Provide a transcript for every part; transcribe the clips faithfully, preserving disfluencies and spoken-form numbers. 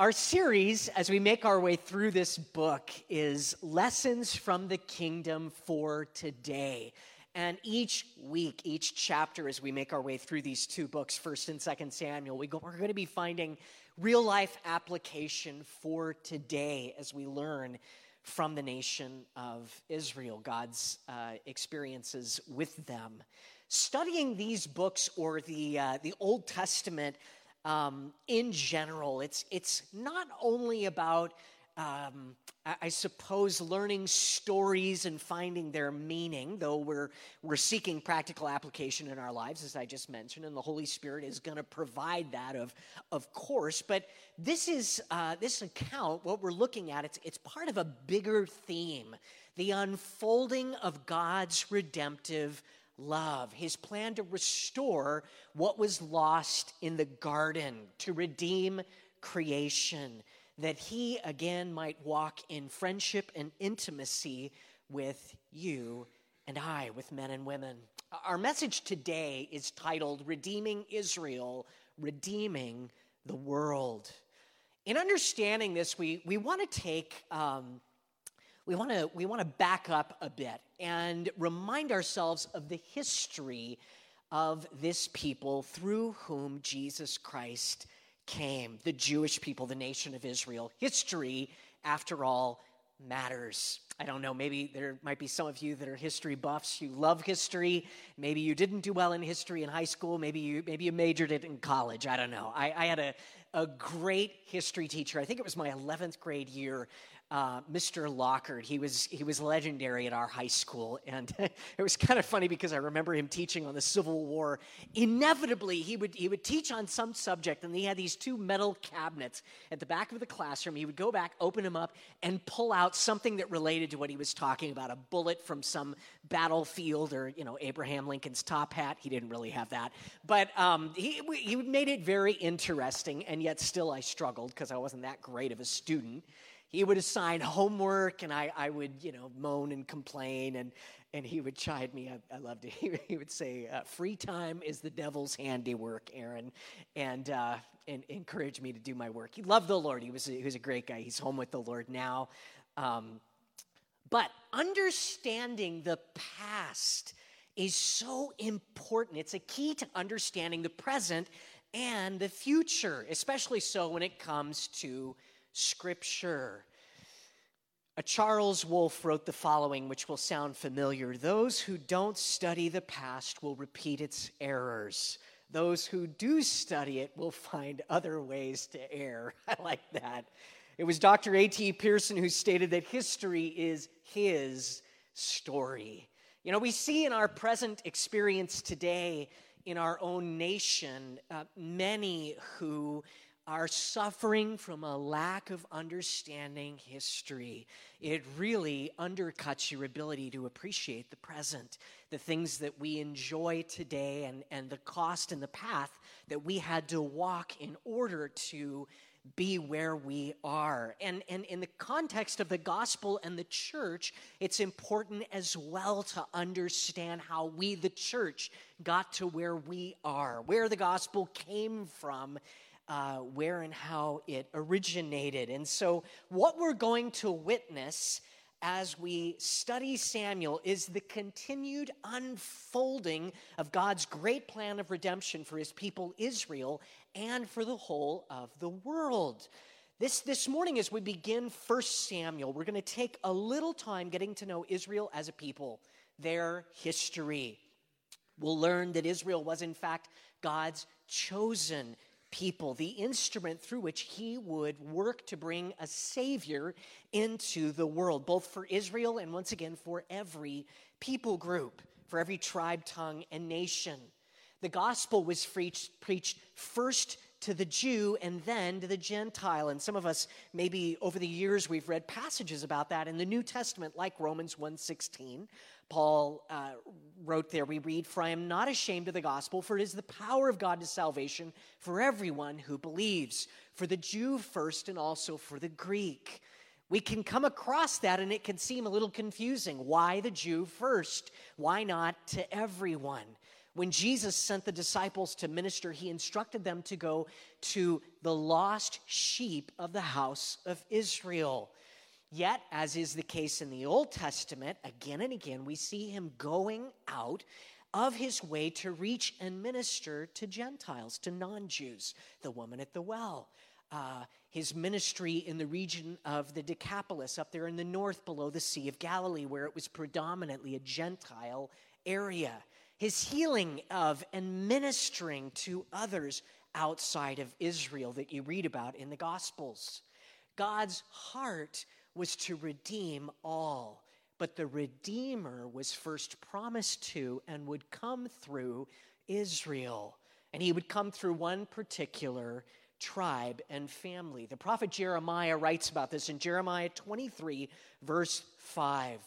Our series, as we make our way through this book, is Lessons from the Kingdom for Today. And each week, each chapter, as we make our way through these two books, First and Second Samuel, we go, we're going to be finding real-life application for today as we learn from the nation of Israel, God's uh, experiences with them. Studying these books or the uh, the Old Testament Um, in general, it's it's not only about, um, I, I suppose, learning stories and finding their meaning, though we're we're seeking practical application in our lives, as I just mentioned, and the Holy Spirit is going to provide that, of of course. But this is uh, this account, what we're looking at, it's it's part of a bigger theme: the unfolding of God's redemptive love, his plan to restore what was lost in the garden, to redeem creation, that he again might walk in friendship and intimacy with you and I, with men and women. Our message today is titled, Redeeming Israel, Redeeming the World. In understanding this, we, we want to take... Um, We want to we want to back up a bit and remind ourselves of the history of this people through whom Jesus Christ came, the Jewish people, the nation of Israel. History, after all, matters. I don't know, maybe there might be some of you that are history buffs. You love history. Maybe you didn't do well in history in high school. Maybe you maybe you majored it in college. I don't know. I, I had a, a great history teacher. I think it was my eleventh grade year. Uh, Mister Lockard, he was he was legendary at our high school, and it was kind of funny because I remember him teaching on the Civil War. Inevitably, he would he would teach on some subject, and he had these two metal cabinets at the back of the classroom. He would go back, open them up, and pull out something that related to what he was talking about, a bullet from some battlefield or, you know, Abraham Lincoln's top hat. He didn't really have that, but um, he, he made it very interesting, and yet still I struggled because I wasn't that great of a student. He would assign homework, and I, I would, you know, moan and complain, and, and he would chide me. I, I loved it. He, he would say, uh, free time is the devil's handiwork, Aaron, and uh, and encourage me to do my work. He loved the Lord. He was a, he was a great guy. He's home with the Lord now. Um, but understanding the past is so important. It's a key to understanding the present and the future, especially so when it comes to Scripture. A Charles Wolfe wrote the following, which will sound familiar. Those who don't study the past will repeat its errors. Those who do study it will find other ways to err. I like that. It was Doctor A T Pearson who stated that history is his story. You know, we see in our present experience today in our own nation, uh, many who are suffering from a lack of understanding history. It really undercuts your ability to appreciate the present, the things that we enjoy today, and, and the cost and the path that we had to walk in order to be where we are. And, and in the context of the gospel and the church, it's important as well to understand how we, the church, got to where we are, where the gospel came from, Uh, where and how it originated. And so what we're going to witness as we study Samuel is the continued unfolding of God's great plan of redemption for his people Israel and for the whole of the world. This, this morning as we begin First Samuel, we're going to take a little time getting to know Israel as a people, their history. We'll learn that Israel was in fact God's chosen people, the instrument through which he would work to bring a savior into the world, both for Israel and once again for every people group, for every tribe, tongue, and nation. The gospel was preached first to the Jew and then to the Gentile. And some of us, maybe over the years, we've read passages about that in the New Testament, like Romans one sixteen. Paul uh, wrote there, we read, for I am not ashamed of the gospel, for it is the power of God to salvation for everyone who believes, for the Jew first and also for the Greek. We can come across that and it can seem a little confusing. Why the Jew first? Why not to everyone? When Jesus sent the disciples to minister, he instructed them to go to the lost sheep of the house of Israel. Yet, as is the case in the Old Testament, again and again, we see him going out of his way to reach and minister to Gentiles, to non-Jews, the woman at the well, uh, his ministry in the region of the Decapolis, up there in the north below the Sea of Galilee, where it was predominantly a Gentile area, his healing of and ministering to others outside of Israel that you read about in the Gospels. God's heart was to redeem all, but the Redeemer was first promised to and would come through Israel, and he would come through one particular tribe and family. The prophet Jeremiah writes about this in Jeremiah twenty-three, verse five.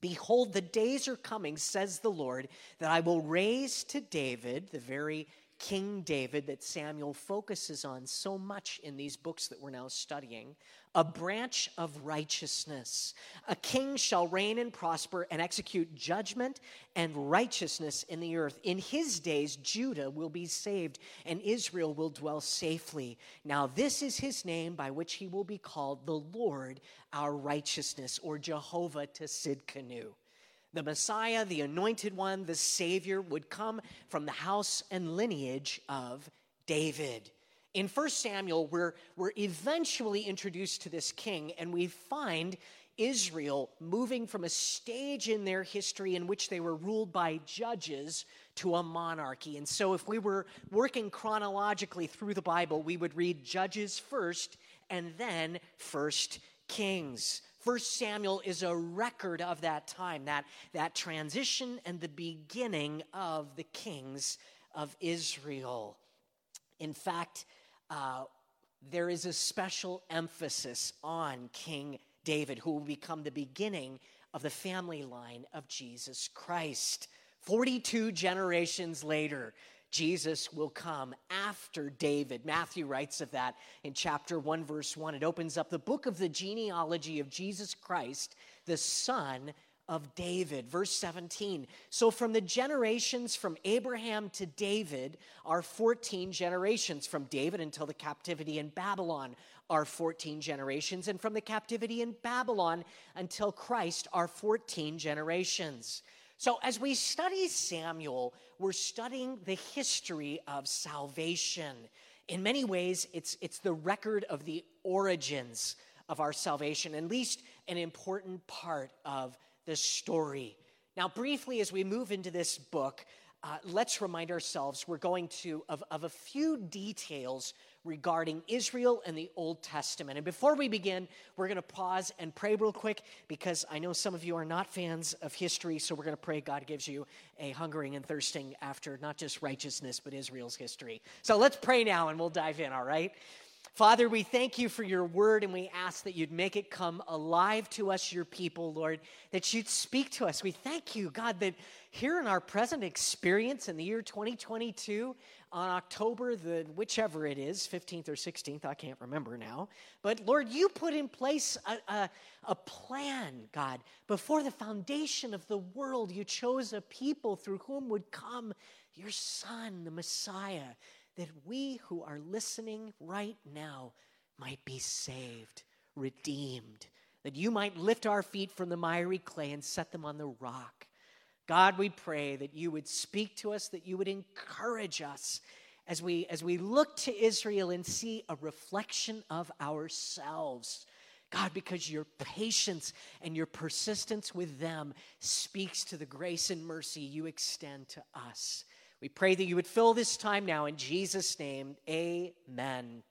Behold, the days are coming, says the Lord, that I will raise to David, the very King David that Samuel focuses on so much in these books that we're now studying, a branch of righteousness. A king shall reign and prosper and execute judgment and righteousness in the earth. In his days, Judah will be saved and Israel will dwell safely. Now this is his name by which he will be called, the Lord our righteousness, or Jehovah to Tsidkenu. The Messiah, the Anointed One, the Savior, would come from the house and lineage of David. In First Samuel, we're, we're eventually introduced to this king, and we find Israel moving from a stage in their history in which they were ruled by judges to a monarchy. And so if we were working chronologically through the Bible, we would read Judges first and then First Kings. First Samuel is a record of that time, that, that transition and the beginning of the kings of Israel. In fact, uh, there is a special emphasis on King David, who will become the beginning of the family line of Jesus Christ. forty-two generations later, Jesus will come after David. Matthew writes of that in chapter one, verse one. It opens up the book of the genealogy of Jesus Christ, the son of David. Verse seventeen, so from the generations from Abraham to David are fourteen generations. From David until the captivity in Babylon are fourteen generations. And from the captivity in Babylon until Christ are fourteen generations. So as we study Samuel, we're studying the history of salvation. In many ways, it's, it's the record of the origins of our salvation, at least an important part of the story. Now, briefly, as we move into this book, uh, let's remind ourselves we're going to of, of a few details regarding Israel and the Old Testament. And before we begin, we're going to pause and pray real quick, because I know some of you are not fans of history, so we're going to pray God gives you a hungering and thirsting after not just righteousness, but Israel's history. So let's pray now and we'll dive in, all right? Father, we thank you for your word, and we ask that you'd make it come alive to us, your people, Lord, that you'd speak to us. We thank you, God, that here in our present experience in the year twenty twenty-two, on October the whichever it is, fifteenth or sixteenth, I can't remember now. But Lord, you put in place a, a, a plan, God. Before the foundation of the world, you chose a people through whom would come your Son, the Messiah, that we who are listening right now might be saved, redeemed, that you might lift our feet from the miry clay and set them on the rock. God, we pray that you would speak to us, that you would encourage us as we, as we look to Israel and see a reflection of ourselves. God, because your patience and your persistence with them speaks to the grace and mercy you extend to us. We pray that you would fill this time now in Jesus' name. Amen.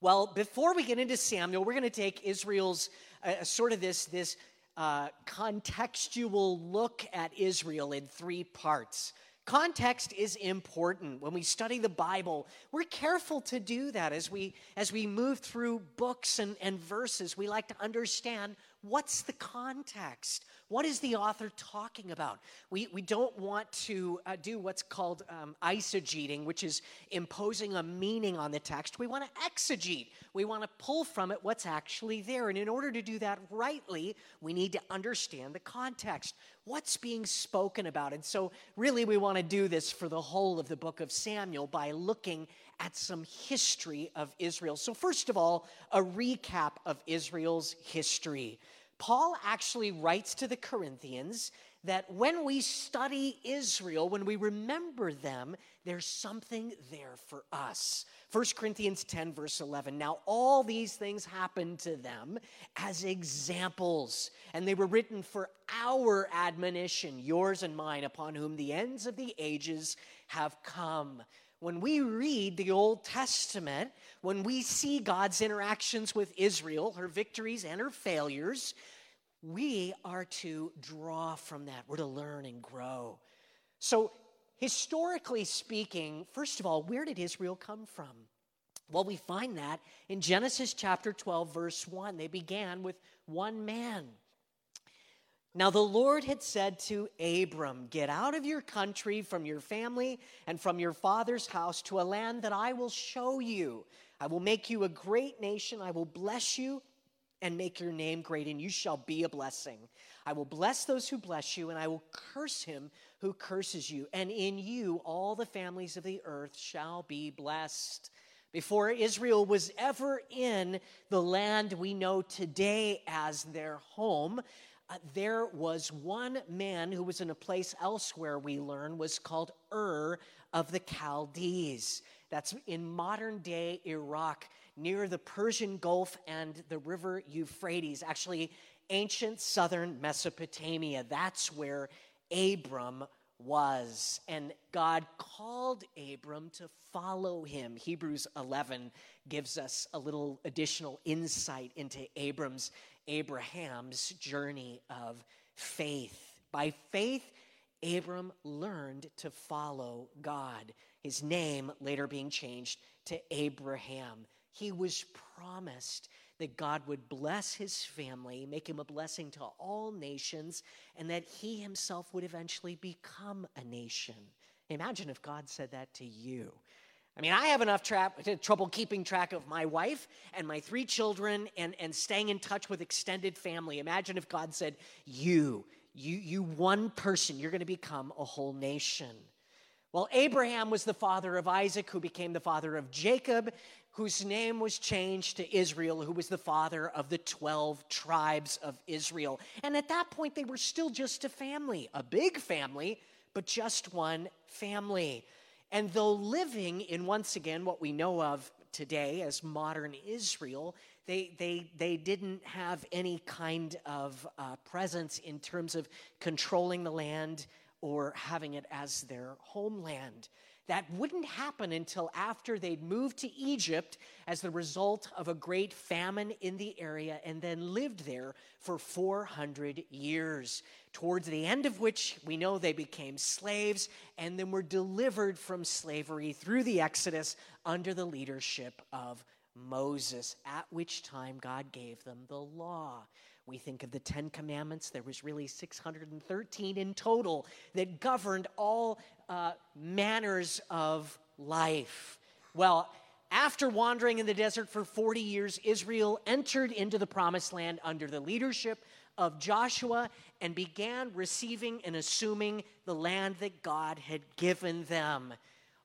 Well, before we get into Samuel, we're going to take Israel's uh, sort of this, this Uh, contextual look at Israel in three parts. Context is important. When we study the Bible, we're careful to do that as we as we move through books and, and verses. We like to understand what's the context? What is the author talking about? We we don't want to uh, do what's called um, eisegeting, which is imposing a meaning on the text. We want to exegete. We want to pull from it what's actually there. And in order to do that rightly, we need to understand the context. What's being spoken about? And so really we want to do this for the whole of the book of Samuel by looking at some history of Israel. So first of all, a recap of Israel's history. Paul actually writes to the Corinthians that when we study Israel, when we remember them, there's something there for us. First Corinthians ten, verse eleven. Now all these things happened to them as examples, and they were written for our admonition, yours and mine, upon whom the ends of the ages have come. When we read the Old Testament, when we see God's interactions with Israel, her victories and her failures, we are to draw from that. We're to learn and grow. So historically speaking, first of all, where did Israel come from? Well, we find that in Genesis chapter twelve, verse one. They began with one man. Now the Lord had said to Abram, get out of your country, from your family, and from your father's house to a land that I will show you. I will make you a great nation. I will bless you and make your name great, and you shall be a blessing. I will bless those who bless you, and I will curse him who curses you. And in you all the families of the earth shall be blessed. Before Israel was ever in the land we know today as their home, Uh, there was one man who was in a place elsewhere, we learn, was called Ur of the Chaldees. That's in modern-day Iraq, near the Persian Gulf and the river Euphrates, actually ancient southern Mesopotamia. That's where Abram was, and God called Abram to follow him. Hebrews eleven gives us a little additional insight into Abram's Abraham's journey of faith. By faith, Abram learned to follow God, his name later being changed to Abraham. He was promised that God would bless his family, make him a blessing to all nations, and that he himself would eventually become a nation. Imagine if God said that to you. I mean, I have enough tra- trouble keeping track of my wife and my three children and, and staying in touch with extended family. Imagine if God said, you, you, you one person, you're going to become a whole nation. Well, Abraham was the father of Isaac, who became the father of Jacob, whose name was changed to Israel, who was the father of the twelve tribes of Israel. And at that point, they were still just a family, a big family, but just one family. And though living in, once again, what we know of today as modern Israel, they they they didn't have any kind of uh, presence in terms of controlling the land or having it as their homeland. That wouldn't happen until after they'd moved to Egypt as the result of a great famine in the area, and then lived there for four hundred years, towards the end of which we know they became slaves and then were delivered from slavery through the Exodus under the leadership of Moses, at which time God gave them the law. We think of the Ten Commandments. There was really six hundred thirteen in total that governed all uh, manners of life. Well, after wandering in the desert for forty years, Israel entered into the Promised Land under the leadership of Joshua and began receiving and assuming the land that God had given them.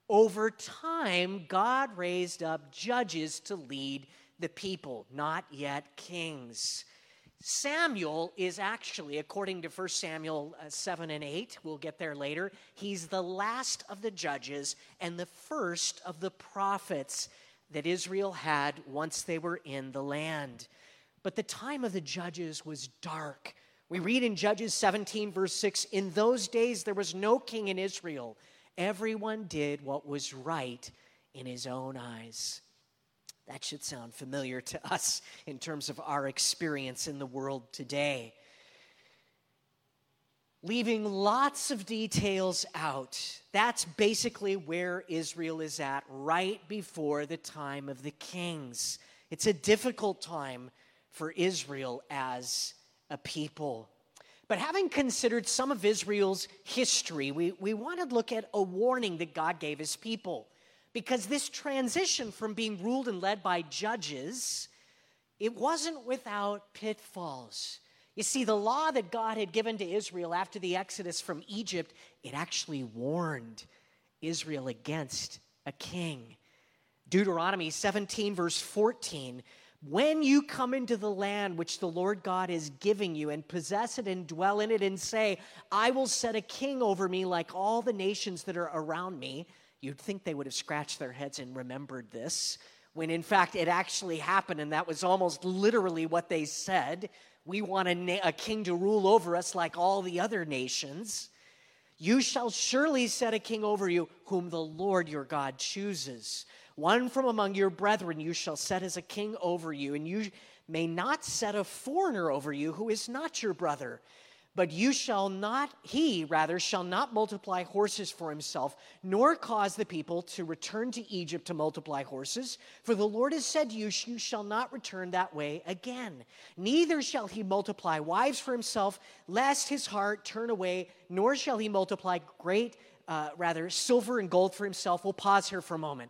Over time, God raised up judges to lead the people, not yet kings. Samuel is actually, according to First Samuel seven and eight, we'll get there later, he's the last of the judges and the first of the prophets that Israel had once they were in the land. But the time of the judges was dark. We read in Judges seventeen, verse six, in those days there was no king in Israel. Everyone did what was right in his own eyes. That should sound familiar to us in terms of our experience in the world today. Leaving lots of details out. That's basically where Israel is at right before the time of the kings. It's a difficult time for Israel as a people. But having considered some of Israel's history, we, we want to look at a warning that God gave his people. Because this transition from being ruled and led by judges, it wasn't without pitfalls. You see, the law that God had given to Israel after the Exodus from Egypt, it actually warned Israel against a king. Deuteronomy seventeen, verse fourteen, when you come into the land which the Lord God is giving you and possess it and dwell in it and say, I will set a king over me like all the nations that are around me. You'd think they would have scratched their heads and remembered this, when in fact it actually happened, and that was almost literally what they said. We want a, na- a king to rule over us like all the other nations. You shall surely set a king over you whom the Lord your God chooses. One from among your brethren you shall set as a king over you, and you may not set a foreigner over you who is not your brother. But you shall not, he rather, shall not multiply horses for himself, nor cause the people to return to Egypt to multiply horses. For the Lord has said to you, you shall not return that way again. Neither shall he multiply wives for himself, lest his heart turn away, nor shall he multiply great, uh, rather, silver and gold for himself. We'll pause here for a moment.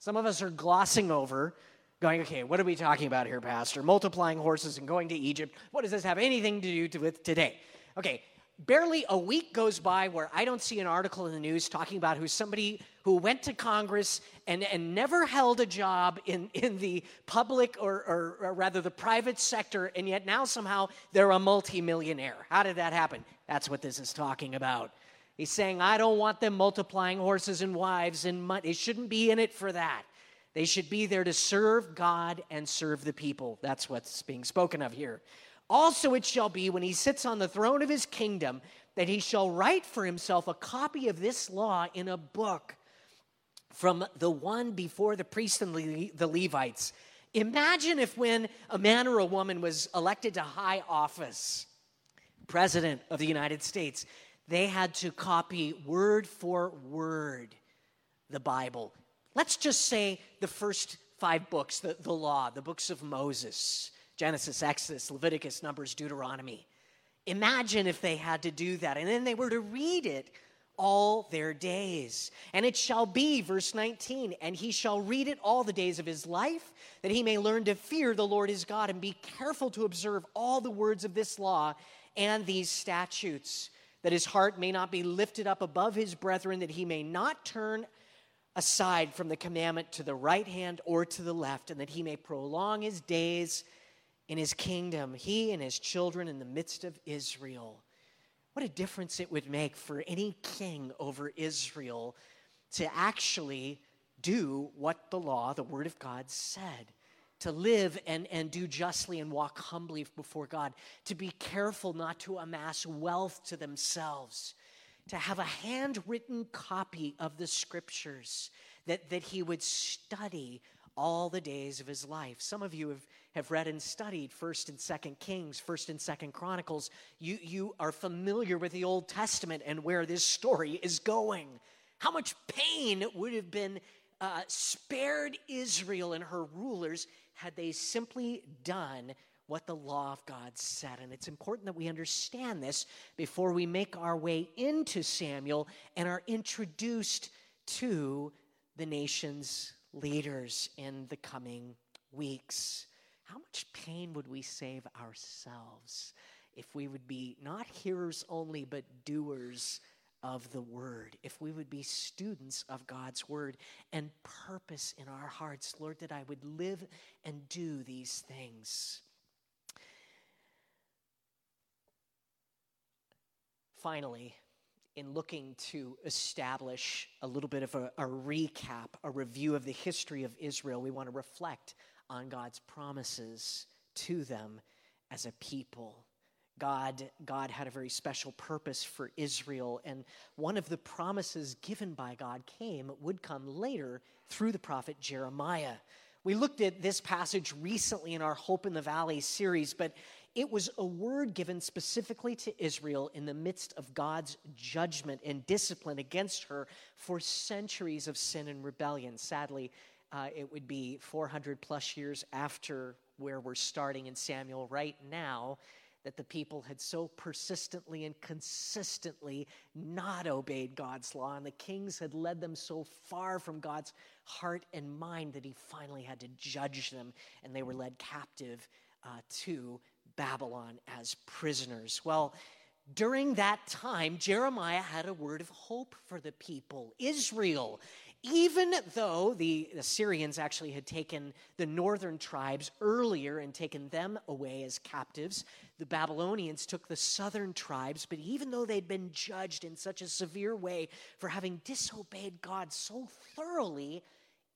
Some of us are glossing over, going, okay, what are we talking about here, Pastor? Multiplying horses and going to Egypt. What does this have anything to do with today? Okay, barely a week goes by where I don't see an article in the news talking about who somebody who went to Congress and, and never held a job in, in the public or, or, or rather the private sector, and yet now somehow they're a multimillionaire. How did that happen? That's what this is talking about. He's saying, I don't want them multiplying horses and wives and money. They shouldn't be in it for that. They should be there to serve God and serve the people. That's what's being spoken of here. Also it shall be when he sits on the throne of his kingdom that he shall write for himself a copy of this law in a book from the one before the priests and le- the Levites. Imagine if when a man or a woman was elected to high office, president of the United States, they had to copy word for word the Bible. Let's just say the first five books, the, the law, the books of Moses, Genesis, Exodus, Leviticus, Numbers, Deuteronomy. Imagine if they had to do that, and then they were to read it all their days. And it shall be, verse nineteen, and he shall read it all the days of his life, that he may learn to fear the Lord his God and be careful to observe all the words of this law and these statutes, that his heart may not be lifted up above his brethren, that he may not turn aside from the commandment to the right hand or to the left, and that he may prolong his days in his kingdom, he and his children in the midst of Israel. What a difference it would make for any king over Israel to actually do what the law, the word of God, said. To live and, and do justly and walk humbly before God, to be careful not to amass wealth to themselves, to have a handwritten copy of the scriptures that, that he would study all the days of his life. Some of you have, have read and studied First and Second Kings, First and Second Chronicles. You, you are familiar with the Old Testament and where this story is going. How much pain would have been Uh, spared Israel and her rulers had they simply done what the law of God said. And it's important that we understand this before we make our way into Samuel and are introduced to the nation's leaders in the coming weeks. How much pain would we save ourselves if we would be not hearers only, but doers of the word, if we would be students of God's word and purpose in our hearts, Lord, that I would live and do these things. Finally, in looking to establish a little bit of a, a recap, a review of the history of Israel, we want to reflect on God's promises to them as a people. God, God had a very special purpose for Israel, and one of the promises given by God came, would come later through the prophet Jeremiah. We looked at this passage recently in our Hope in the Valley series, but it was a word given specifically to Israel in the midst of God's judgment and discipline against her for centuries of sin and rebellion. Sadly, uh, it would be four hundred plus years after where we're starting in Samuel right now, that the people had so persistently and consistently not obeyed God's law, and the kings had led them so far from God's heart and mind that he finally had to judge them, and they were led captive uh, to Babylon as prisoners. Well, during that time, Jeremiah had a word of hope for the people, Israel. Even though the Assyrians actually had taken the northern tribes earlier and taken them away as captives, the Babylonians took the southern tribes, but even though they'd been judged in such a severe way for having disobeyed God so thoroughly,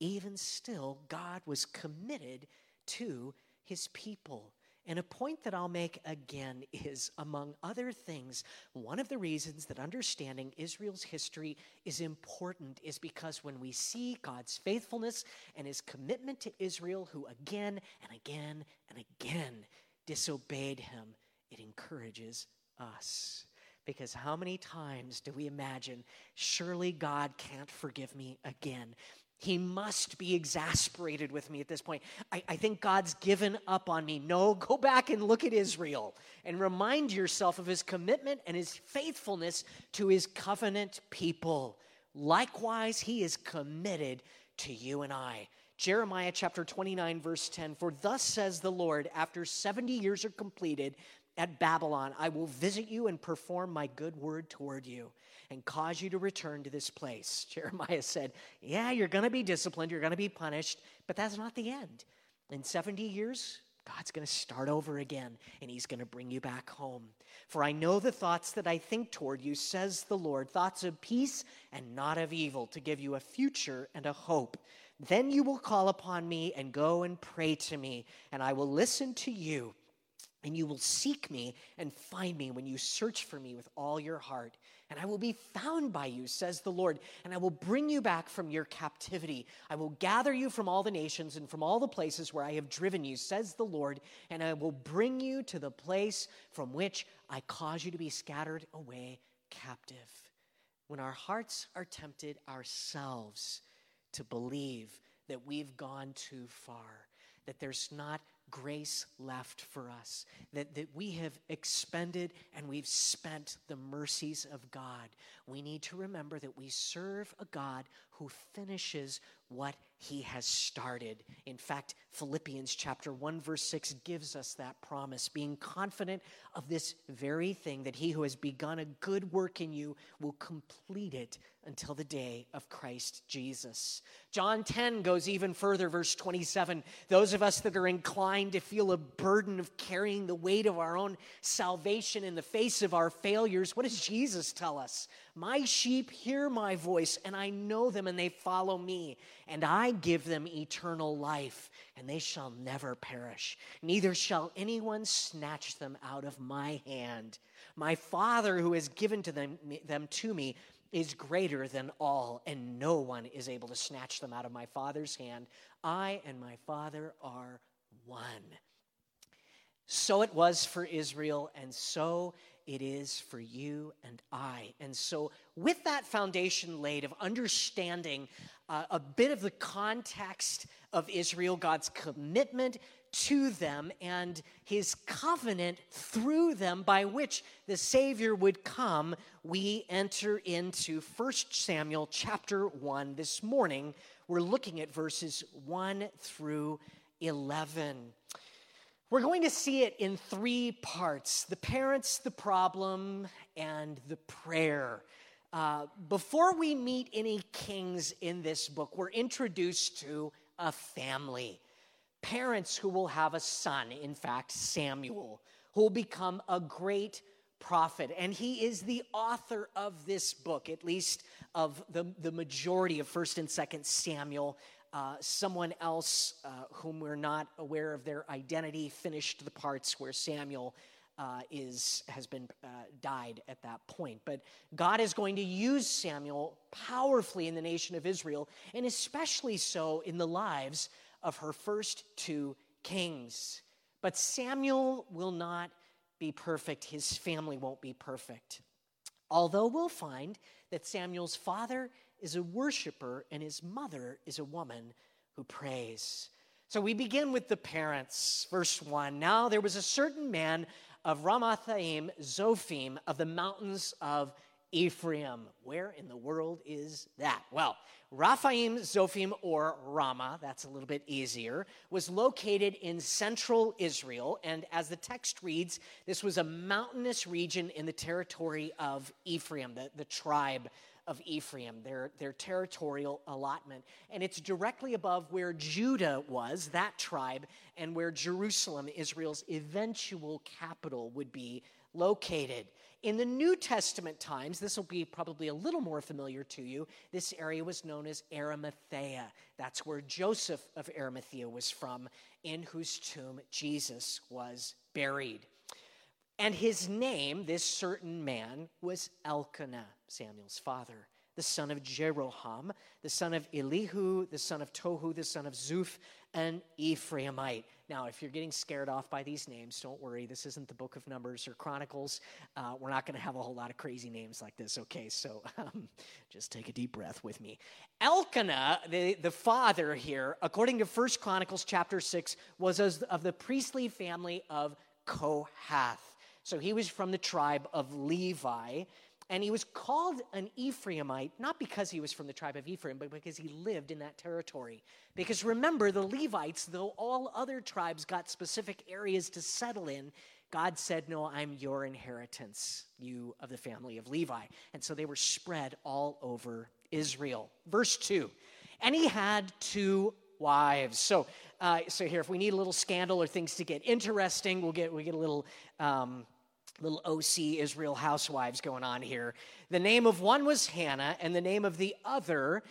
even still, God was committed to his people. And a point that I'll make again is, among other things, one of the reasons that understanding Israel's history is important is because when we see God's faithfulness and his commitment to Israel, who again and again and again disobeyed him, it encourages us. Because how many times do we imagine, surely God can't forgive me again? He must be exasperated with me at this point. I, I think God's given up on me. No, go back and look at Israel and remind yourself of his commitment and his faithfulness to his covenant people. Likewise, he is committed to you and I. Jeremiah chapter twenty-nine, verse ten, "For thus says the Lord, after seventy years are completed at Babylon, I will visit you and perform my good word toward you and cause you to return to this place." Jeremiah said, yeah, you're going to be disciplined, you're going to be punished, but that's not the end. In seventy years, God's going to start over again, and he's going to bring you back home. "For I know the thoughts that I think toward you, says the Lord, thoughts of peace and not of evil, to give you a future and a hope. Then you will call upon me and go and pray to me, and I will listen to you. And you will seek me and find me when you search for me with all your heart. And I will be found by you, says the Lord, and I will bring you back from your captivity. I will gather you from all the nations and from all the places where I have driven you, says the Lord, and I will bring you to the place from which I caused you to be scattered away captive." When our hearts are tempted ourselves to believe that we've gone too far, that there's not grace left for us, that, that we have expended and we've spent the mercies of God, we need to remember that we serve a God who finishes what he has started. In fact, Philippians chapter one, verse six gives us that promise, being confident of this very thing, that he who has begun a good work in you will complete it until the day of Christ Jesus. John ten goes even further, verse twenty-seven. Those of us that are inclined to feel a burden of carrying the weight of our own salvation in the face of our failures, what does Jesus tell us? "My sheep hear my voice, and I know them, and they follow me. And I give them eternal life, and they shall never perish. Neither shall anyone snatch them out of my hand. My Father, who has given to them, them to me, is greater than all, and no one is able to snatch them out of my Father's hand. I and my Father are one." So it was for Israel, and so it is for you and I. And so with that foundation laid of understanding uh, a bit of the context of Israel, God's commitment to them and his covenant through them by which the Savior would come, we enter into First Samuel chapter one this morning. We're looking at verses one through eleven. We're going to see it in three parts: the parents, the problem, and the prayer. Uh, before we meet any kings in this book, we're introduced to a family. Parents who will have a son, in fact, Samuel, who will become a great prophet. And he is the author of this book, at least of the, the majority of First and Second Samuel. Uh, someone else uh, whom we're not aware of their identity finished the parts where Samuel uh, is has been uh, died at that point. But God is going to use Samuel powerfully in the nation of Israel, and especially so in the lives of her first two kings. But Samuel will not be perfect. His family won't be perfect. Although we'll find that Samuel's father is a worshiper, and his mother is a woman who prays. So we begin with the parents. Verse one, "Now there was a certain man of Ramathaim Zophim of the mountains of Ephraim. Where in the world is that? Well, Raphaim Zophim, or Ramah, that's a little bit easier, was located in central Israel, and as the text reads, this was a mountainous region in the territory of Ephraim, the, the tribe of Ephraim, their, their territorial allotment. And it's directly above where Judah was, that tribe, and where Jerusalem, Israel's eventual capital, would be located. In the New Testament times, this will be probably a little more familiar to you, this area was known as Arimathea. That's where Joseph of Arimathea was from, in whose tomb Jesus was buried. And his name, this certain man, was Elkanah, Samuel's father, the son of Jeroham, the son of Elihu, the son of Tohu, the son of Zuph, an Ephraimite. Now, if you're getting scared off by these names, don't worry. This isn't the book of Numbers or Chronicles. Uh, we're not going to have a whole lot of crazy names like this, okay? So um, just take a deep breath with me. Elkanah, the, the father here, according to First Chronicles chapter six, was of the priestly family of Kohath. So he was from the tribe of Levi, and he was called an Ephraimite, not because he was from the tribe of Ephraim, but because he lived in that territory. Because remember, the Levites, though all other tribes got specific areas to settle in, God said, no, I'm your inheritance, you of the family of Levi. And so they were spread all over Israel. Verse two, and he had two wives. So uh, so here, if we need a little scandal or things to get interesting, we'll get, we get a little... Um, Little O C Israel housewives going on here. The name of one was Hannah, and the name of the other,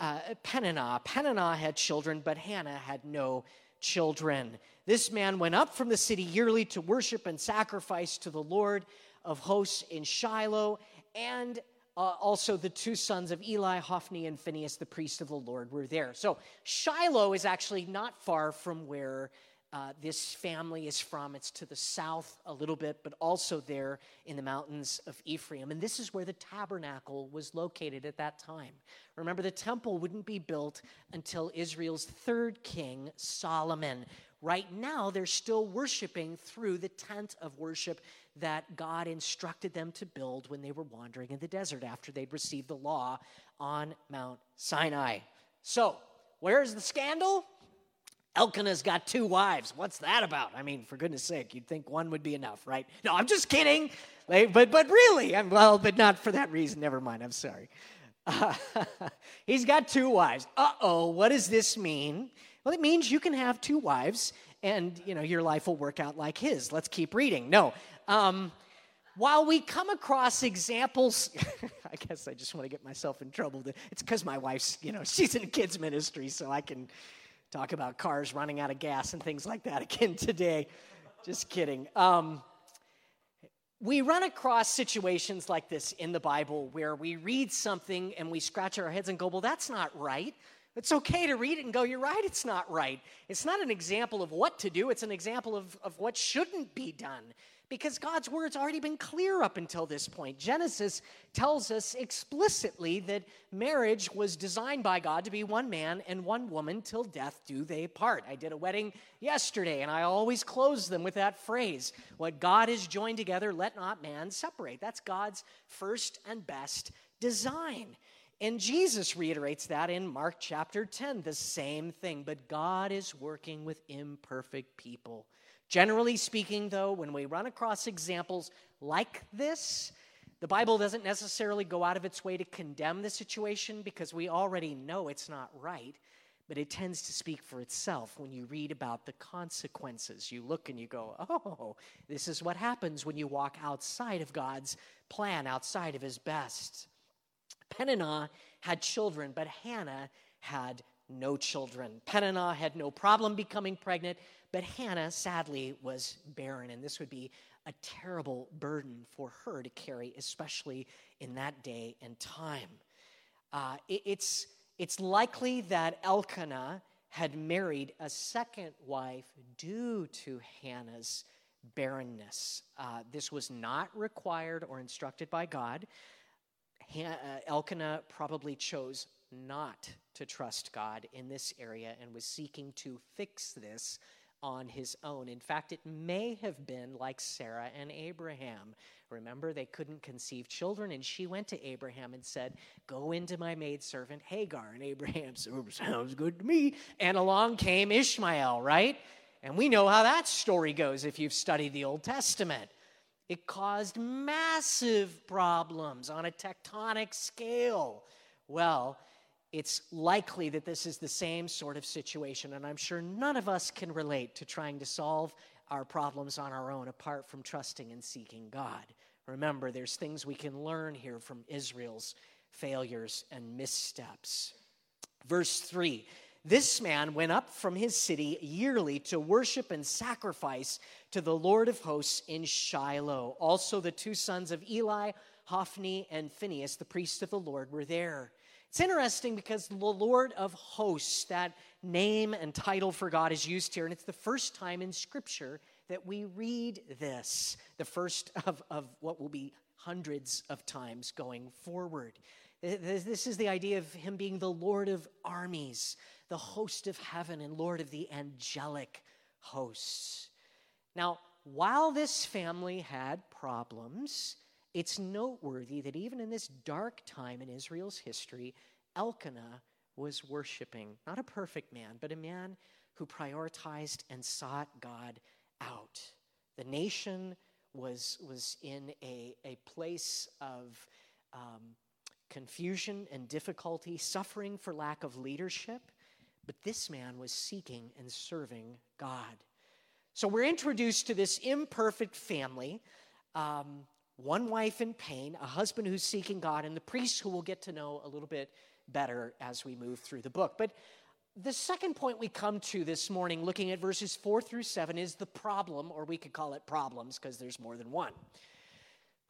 uh, Peninnah. Peninnah had children, but Hannah had no children. This man went up from the city yearly to worship and sacrifice to the Lord of hosts in Shiloh, and uh, also the two sons of Eli, Hophni and Phinehas, the priests of the Lord, were there. So Shiloh is actually not far from where Uh, this family is from. It's to the south a little bit, but also there in the mountains of Ephraim. And this is where the tabernacle was located at that time. Remember, the temple wouldn't be built until Israel's third king, Solomon. Right now, they're still worshiping through the tent of worship that God instructed them to build when they were wandering in the desert after they'd received the law on Mount Sinai. So, where's the scandal? Elkanah's got two wives. What's that about? I mean, for goodness sake, you'd think one would be enough, right? No, I'm just kidding. Like, but but really, I'm, well, but not for that reason. Never mind, I'm sorry. Uh, he's got two wives. Uh-oh, what does this mean? Well, it means you can have two wives, and, you know, your life will work out like his. Let's keep reading. No. Um, while we come across examples, I guess I just want to get myself in trouble. It's because my wife's, you know, she's in kids ministry, so I can talk about cars running out of gas and things like that again today. Just kidding. Um, we run across situations like this in the Bible where we read something and we scratch our heads and go, well, that's not right. It's okay to read it and go, you're right, it's not right. It's not an example of what to do. It's an example of, of what shouldn't be done, because God's word's already been clear up until this point. Genesis tells us explicitly that marriage was designed by God to be one man and one woman till death do they part. I did a wedding yesterday, and I always close them with that phrase, what God has joined together, let not man separate. That's God's first and best design. And Jesus reiterates that in Mark chapter ten, the same thing. But God is working with imperfect people. Generally speaking, though, when we run across examples like this, the Bible doesn't necessarily go out of its way to condemn the situation because we already know it's not right, but it tends to speak for itself when you read about the consequences. You look and you go, oh, this is what happens when you walk outside of God's plan, outside of his best. Peninnah had children, but Hannah had no children. Peninnah had no problem becoming pregnant, but Hannah, sadly, was barren, and this would be a terrible burden for her to carry, especially in that day and time. Uh, it, it's, it's likely that Elkanah had married a second wife due to Hannah's barrenness. Uh, this was not required or instructed by God. Han- uh, Elkanah probably chose not to trust God in this area and was seeking to fix this on his own. In fact, it may have been like Sarah and Abraham. Remember, they couldn't conceive children, and she went to Abraham and said, go into my maidservant Hagar. And Abraham said, sounds good to me. And along came Ishmael, right? And we know how that story goes if you've studied the Old Testament. It caused massive problems on a tectonic scale. Well, it's likely that this is the same sort of situation, and I'm sure none of us can relate to trying to solve our problems on our own apart from trusting and seeking God. Remember, there's things we can learn here from Israel's failures and missteps. Verse three, this man went up from his city yearly to worship and sacrifice to the Lord of hosts in Shiloh. Also the two sons of Eli, Hophni and Phinehas, the priests of the Lord, were there. It's interesting because the Lord of hosts, that name and title for God is used here, and it's the first time in Scripture that we read this, the first of, of what will be hundreds of times going forward. This is the idea of him being the Lord of armies, the host of heaven, and Lord of the angelic hosts. Now, while this family had problems, it's noteworthy that even in this dark time in Israel's history, Elkanah was worshiping, not a perfect man, but a man who prioritized and sought God out. The nation was, was in a, a place of um, confusion and difficulty, suffering for lack of leadership, but this man was seeking and serving God. So we're introduced to this imperfect family, um, one wife in pain, a husband who's seeking God, and the priests who we'll get to know a little bit better as we move through the book. But the second point we come to this morning, looking at verses four through seven, is the problem, or we could call it problems because there's more than one.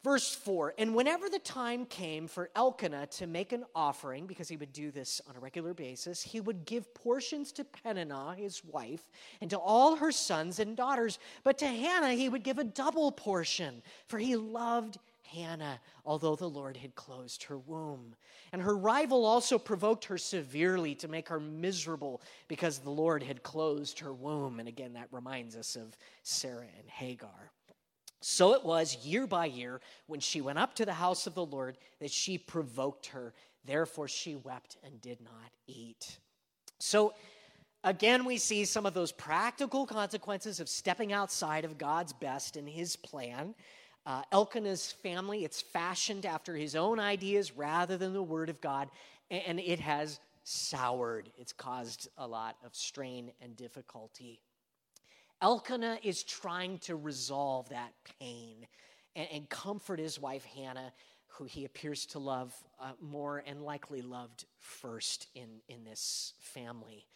Verse four, and whenever the time came for Elkanah to make an offering, because he would do this on a regular basis, he would give portions to Peninnah, his wife, and to all her sons and daughters. But to Hannah he would give a double portion, for he loved Hannah, although the Lord had closed her womb. And her rival also provoked her severely to make her miserable because the Lord had closed her womb. And again, that reminds us of Sarah and Hagar. So it was year by year when she went up to the house of the Lord that she provoked her. Therefore, she wept and did not eat. So again, we see some of those practical consequences of stepping outside of God's best in his plan. Uh, Elkanah's family, it's fashioned after his own ideas rather than the word of God, and it has soured. It's caused a lot of strain and difficulty. Elkanah is trying to resolve that pain and, and comfort his wife Hannah, who he appears to love uh, more and likely loved first in, in this family.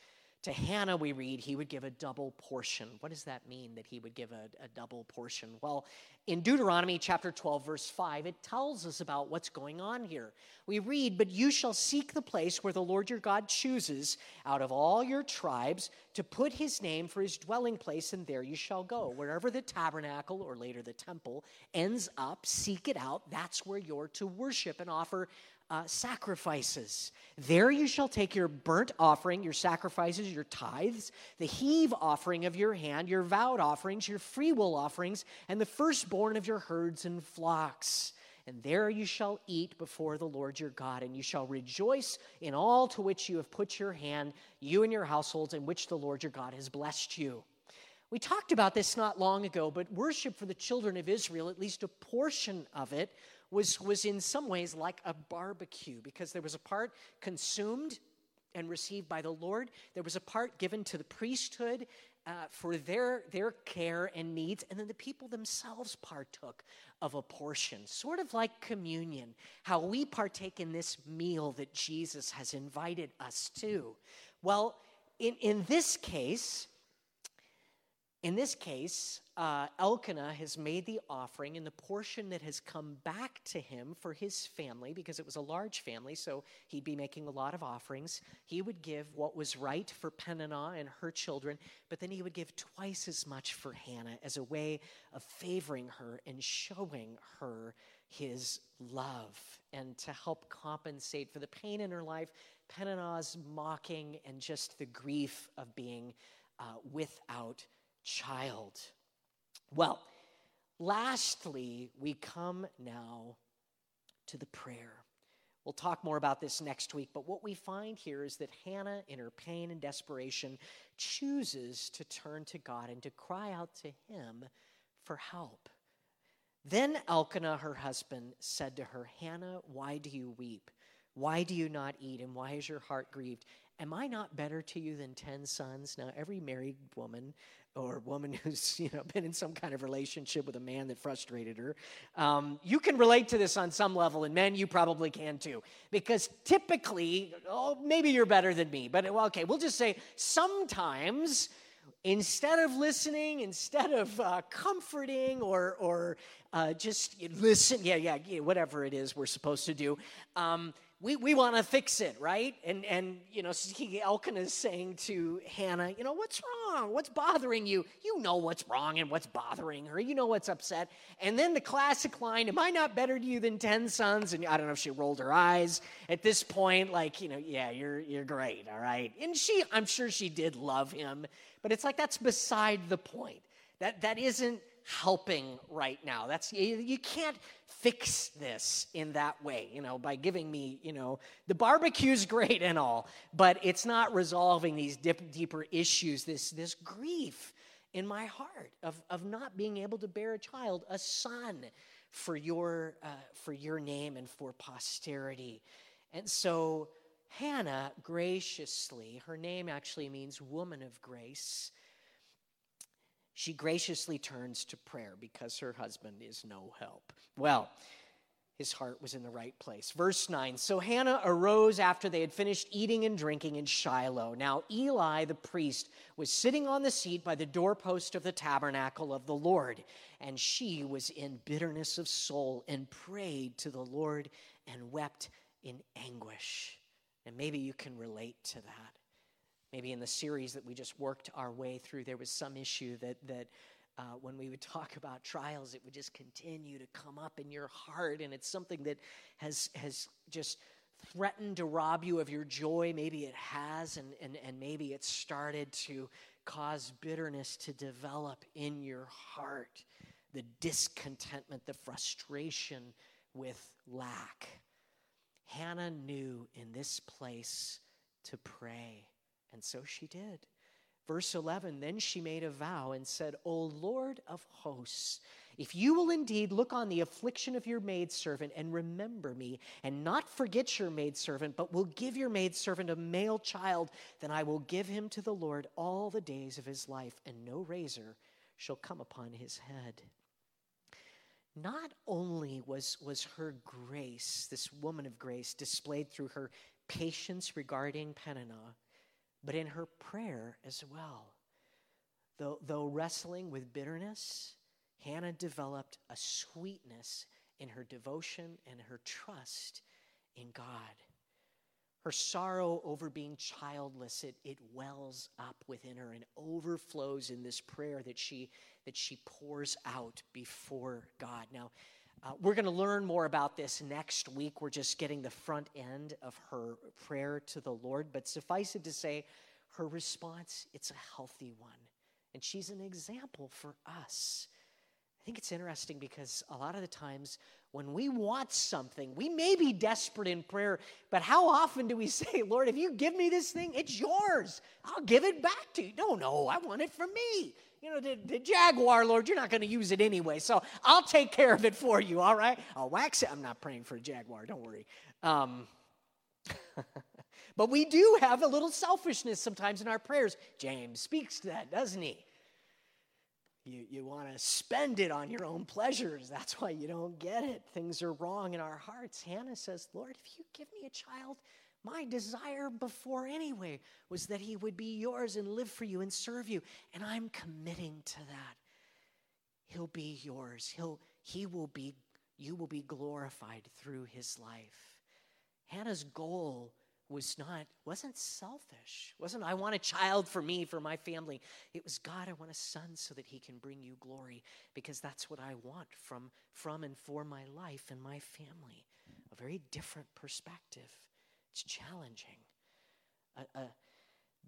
To Hannah, we read, he would give a double portion. What does that mean, that he would give a, a double portion? Well, in Deuteronomy chapter twelve, verse five, it tells us about what's going on here. We read, but you shall seek the place where the Lord your God chooses out of all your tribes to put his name for his dwelling place, and there you shall go. Wherever the tabernacle, or later the temple, ends up, seek it out. That's where you're to worship and offer Uh, sacrifices. There you shall take your burnt offering, your sacrifices, your tithes, the heave offering of your hand, your vowed offerings, your freewill offerings, and the firstborn of your herds and flocks. And there you shall eat before the Lord your God, and you shall rejoice in all to which you have put your hand, you and your households, in which the Lord your God has blessed you. We talked about this not long ago, but worship for the children of Israel, at least a portion of it, was, was in some ways like a barbecue, because there was a part consumed and received by the Lord. There was a part given to the priesthood uh, for their, their care and needs, and then the people themselves partook of a portion, sort of like communion, how we partake in this meal that Jesus has invited us to. Well, in, in this case... In this case, uh, Elkanah has made the offering, and the portion that has come back to him for his family, because it was a large family, so he'd be making a lot of offerings. He would give what was right for Peninnah and her children, but then he would give twice as much for Hannah as a way of favoring her and showing her his love. And to help compensate for the pain in her life, Peninnah's mocking and just the grief of being uh, without child. Well, lastly, we come now to the prayer. We'll talk more about this next week, but what we find here is that Hannah, in her pain and desperation, chooses to turn to God and to cry out to him for help. Then Elkanah, her husband, said to her, "Hannah, why do you weep? Why do you not eat, and why is your heart grieved? Am I not better to you than ten sons?" Now, every married woman or woman who's you know been in some kind of relationship with a man that frustrated her, um, you can relate to this on some level, and men, you probably can too. Because typically, oh, maybe you're better than me, but okay, we'll just say sometimes, instead of listening, instead of uh, comforting or or uh, just listen, yeah, yeah, yeah, whatever it is we're supposed to do, um, we, we want to fix it, right? And, and you know, Elkanah is saying to Hannah, you know, what's wrong? What's bothering you? You know what's wrong and what's bothering her. You know what's upset. And then the classic line, "Am I not better to you than ten sons?" And I don't know if she rolled her eyes at this point, like, you know, yeah, you're you're great, all right? And she, I'm sure she did love him, but it's like that's beside the point. That that isn't helping right now. That's you, you can't fix this in that way, you know, by giving me, you know, the barbecue's great and all, but it's not resolving these dip, deeper issues, this this grief in my heart of of not being able to bear a child, a son for your uh, for your name and for posterity. And so Hannah graciously, her name actually means woman of grace, she graciously turns to prayer because her husband is no help. Well, his heart was in the right place. Verse nine, so Hannah arose after they had finished eating and drinking in Shiloh. Now Eli the priest was sitting on the seat by the doorpost of the tabernacle of the Lord, and she was in bitterness of soul and prayed to the Lord and wept in anguish. And maybe you can relate to that. Maybe in the series that we just worked our way through, there was some issue that that uh, when we would talk about trials, it would just continue to come up in your heart, and it's something that has has just threatened to rob you of your joy. Maybe it has, and and and maybe it started to cause bitterness to develop in your heart, the discontentment, the frustration with lack. Hannah knew in this place to pray. And so she did. Verse eleven, then she made a vow and said, "O Lord of hosts, if you will indeed look on the affliction of your maidservant and remember me, and not forget your maidservant, but will give your maidservant a male child, then I will give him to the Lord all the days of his life, and no razor shall come upon his head." Not only was, was her grace, this woman of grace, displayed through her patience regarding Peninnah, but in her prayer as well. Though, though wrestling with bitterness, Hannah developed a sweetness in her devotion and her trust in God. Her sorrow over being childless, it, it wells up within her and overflows in this prayer that she, that she pours out before God. Now, Uh, we're going to learn more about this next week. We're just getting the front end of her prayer to the Lord. But suffice it to say, her response, it's a healthy one. And she's an example for us. I think it's interesting because a lot of the times when we want something, we may be desperate in prayer, but how often do we say, "Lord, if you give me this thing, it's yours. I'll give it back to you." No, no, I want it from me. You know, the, the Jaguar, Lord, you're not going to use it anyway, so I'll take care of it for you, all right? I'll wax it. I'm not praying for a Jaguar, don't worry. Um, but we do have a little selfishness sometimes in our prayers. James speaks to that, doesn't he? You, you want to spend it on your own pleasures. That's why you don't get it. Things are wrong in our hearts. Hannah says, "Lord, if you give me a child, my desire before anyway was that he would be yours and live for you and serve you. And I'm committing to that. He'll be yours. He'll, he will be, you will be glorified through his life." Hannah's goal was not, wasn't selfish. Wasn't, I want a child for me, for my family. It was, "God, I want a son so that he can bring you glory, because that's what I want from, from and for my life and my family." A very different perspective. It's challenging. A, a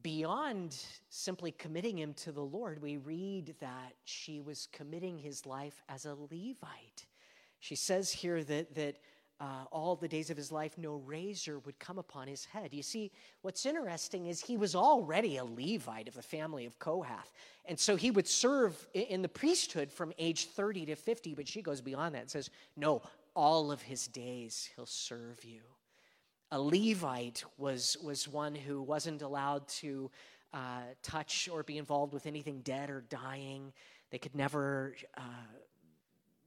beyond simply committing him to the Lord, we read that she was committing his life as a Levite. She says here that that uh, all the days of his life, no razor would come upon his head. You see, what's interesting is he was already a Levite of the family of Kohath. And so he would serve in the priesthood from age thirty to fifty, but she goes beyond that and says, no, all of his days he'll serve you. A Levite was was one who wasn't allowed to uh, touch or be involved with anything dead or dying. They could never uh,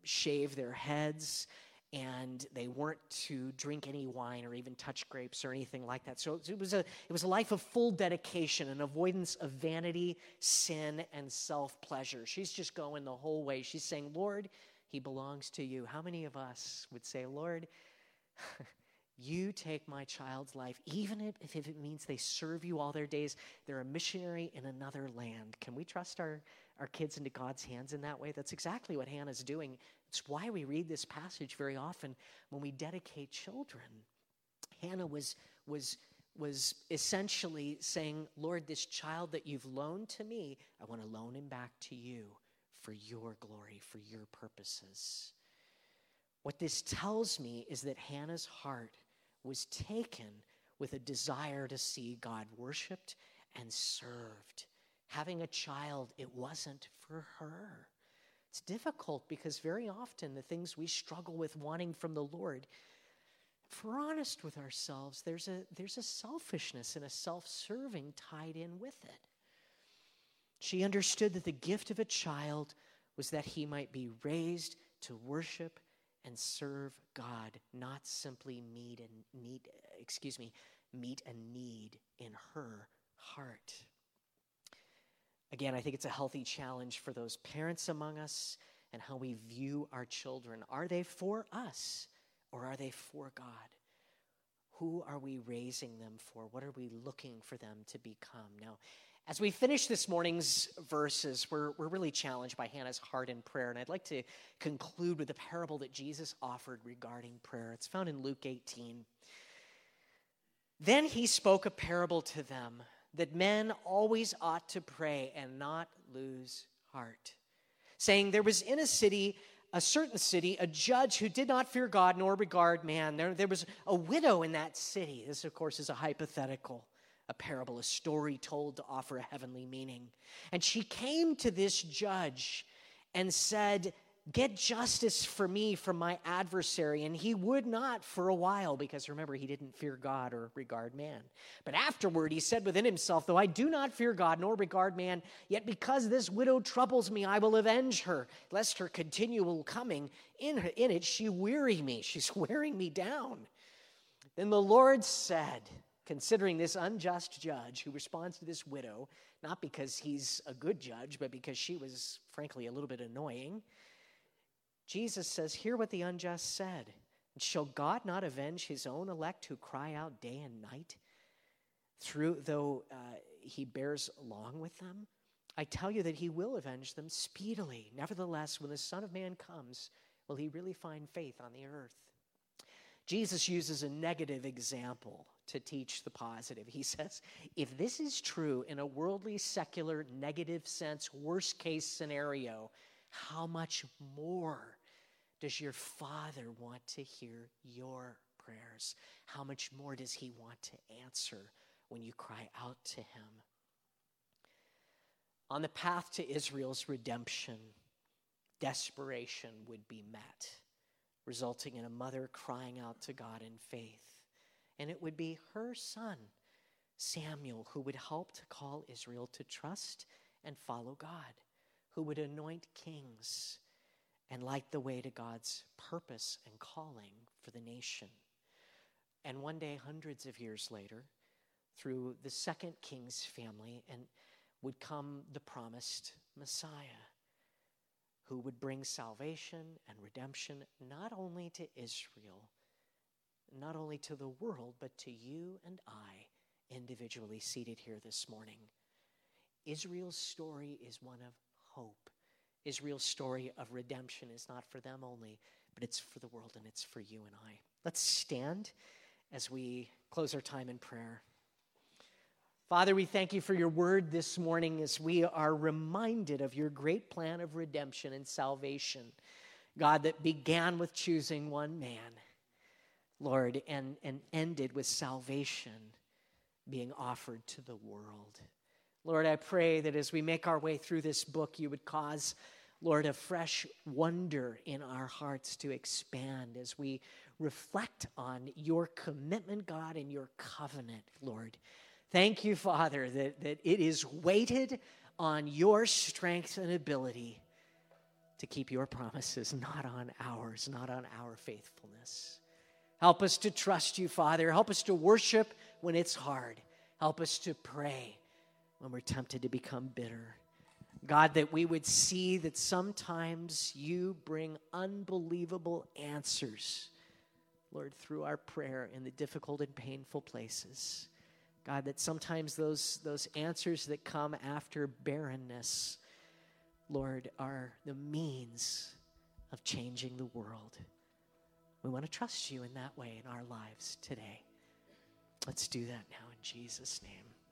shave their heads, and they weren't to drink any wine or even touch grapes or anything like that. So it was a it was a life of full dedication and avoidance of vanity, sin, and self-pleasure. She's just going the whole way. She's saying, Lord, he belongs to you. How many of us would say, Lord, you take my child's life, even if, if it means they serve you all their days, they're a missionary in another land. Can we trust our, our kids into God's hands in that way? That's exactly what Hannah's doing. It's why we read this passage very often when we dedicate children. Hannah was, was, was essentially saying, Lord, this child that you've loaned to me, I want to loan him back to you for your glory, for your purposes. What this tells me is that Hannah's heart was taken with a desire to see God worshiped and served. Having a child, it wasn't for her. It's difficult because very often the things we struggle with wanting from the Lord, if we're honest with ourselves, there's a, there's a selfishness and a self-serving tied in with it. She understood that the gift of a child was that he might be raised to worship and serve God, not simply meet and need, excuse me, meet a need in her heart. Again, I think it's a healthy challenge for those parents among us and how we view our children. Are they for us or are they for God? Who are we raising them for? What are we looking for them to become? Now, as we finish this morning's verses, we're, we're really challenged by Hannah's heart in prayer, and I'd like to conclude with a parable that Jesus offered regarding prayer. It's found in Luke eighteen. Then he spoke a parable to them, that men always ought to pray and not lose heart, saying, there was in a city, a certain city, a judge who did not fear God nor regard man. There, there was a widow in that city. This, of course, is a hypothetical. A parable, a story told to offer a heavenly meaning. And she came to this judge and said, get justice for me from my adversary. And he would not for a while, because remember, he didn't fear God or regard man. But afterward, he said within himself, though I do not fear God nor regard man, yet because this widow troubles me, I will avenge her, lest her continual coming in, her, in it, she weary me. She's wearing me down. Then the Lord said, considering this unjust judge who responds to this widow, not because he's a good judge, but because she was, frankly, a little bit annoying, Jesus says, hear what the unjust said. Shall God not avenge his own elect who cry out day and night, through though uh, he bears along with them? I tell you that he will avenge them speedily. Nevertheless, when the Son of Man comes, will he really find faith on the earth? Jesus uses a negative example to teach the positive. He says, if this is true in a worldly, secular, negative sense, worst case scenario, how much more does your Father want to hear your prayers? How much more does he want to answer when you cry out to him? On the path to Israel's redemption, desperation would be met, resulting in a mother crying out to God in faith. And it would be her son, Samuel, who would help to call Israel to trust and follow God, who would anoint kings and light the way to God's purpose and calling for the nation. And one day, hundreds of years later, through the second king's family, and would come the promised Messiah, who would bring salvation and redemption not only to Israel, not only to the world, but to you and I, individually seated here this morning. Israel's story is one of hope. Israel's story of redemption is not for them only, but it's for the world and it's for you and I. Let's stand as we close our time in prayer. Father, we thank you for your word this morning as we are reminded of your great plan of redemption and salvation, God, that began with choosing one man, Lord, and, and ended with salvation being offered to the world. Lord, I pray that as we make our way through this book, you would cause, Lord, a fresh wonder in our hearts to expand as we reflect on your commitment, God, and your covenant, Lord. Thank you, Father, that, that it is weighted on your strength and ability to keep your promises, not on ours, not on our faithfulness. Help us to trust you, Father. Help us to worship when it's hard. Help us to pray when we're tempted to become bitter. God, that we would see that sometimes you bring unbelievable answers, Lord, through our prayer in the difficult and painful places. God, that sometimes those, those answers that come after barrenness, Lord, are the means of changing the world. We want to trust you in that way in our lives today. Let's do that now in Jesus' name.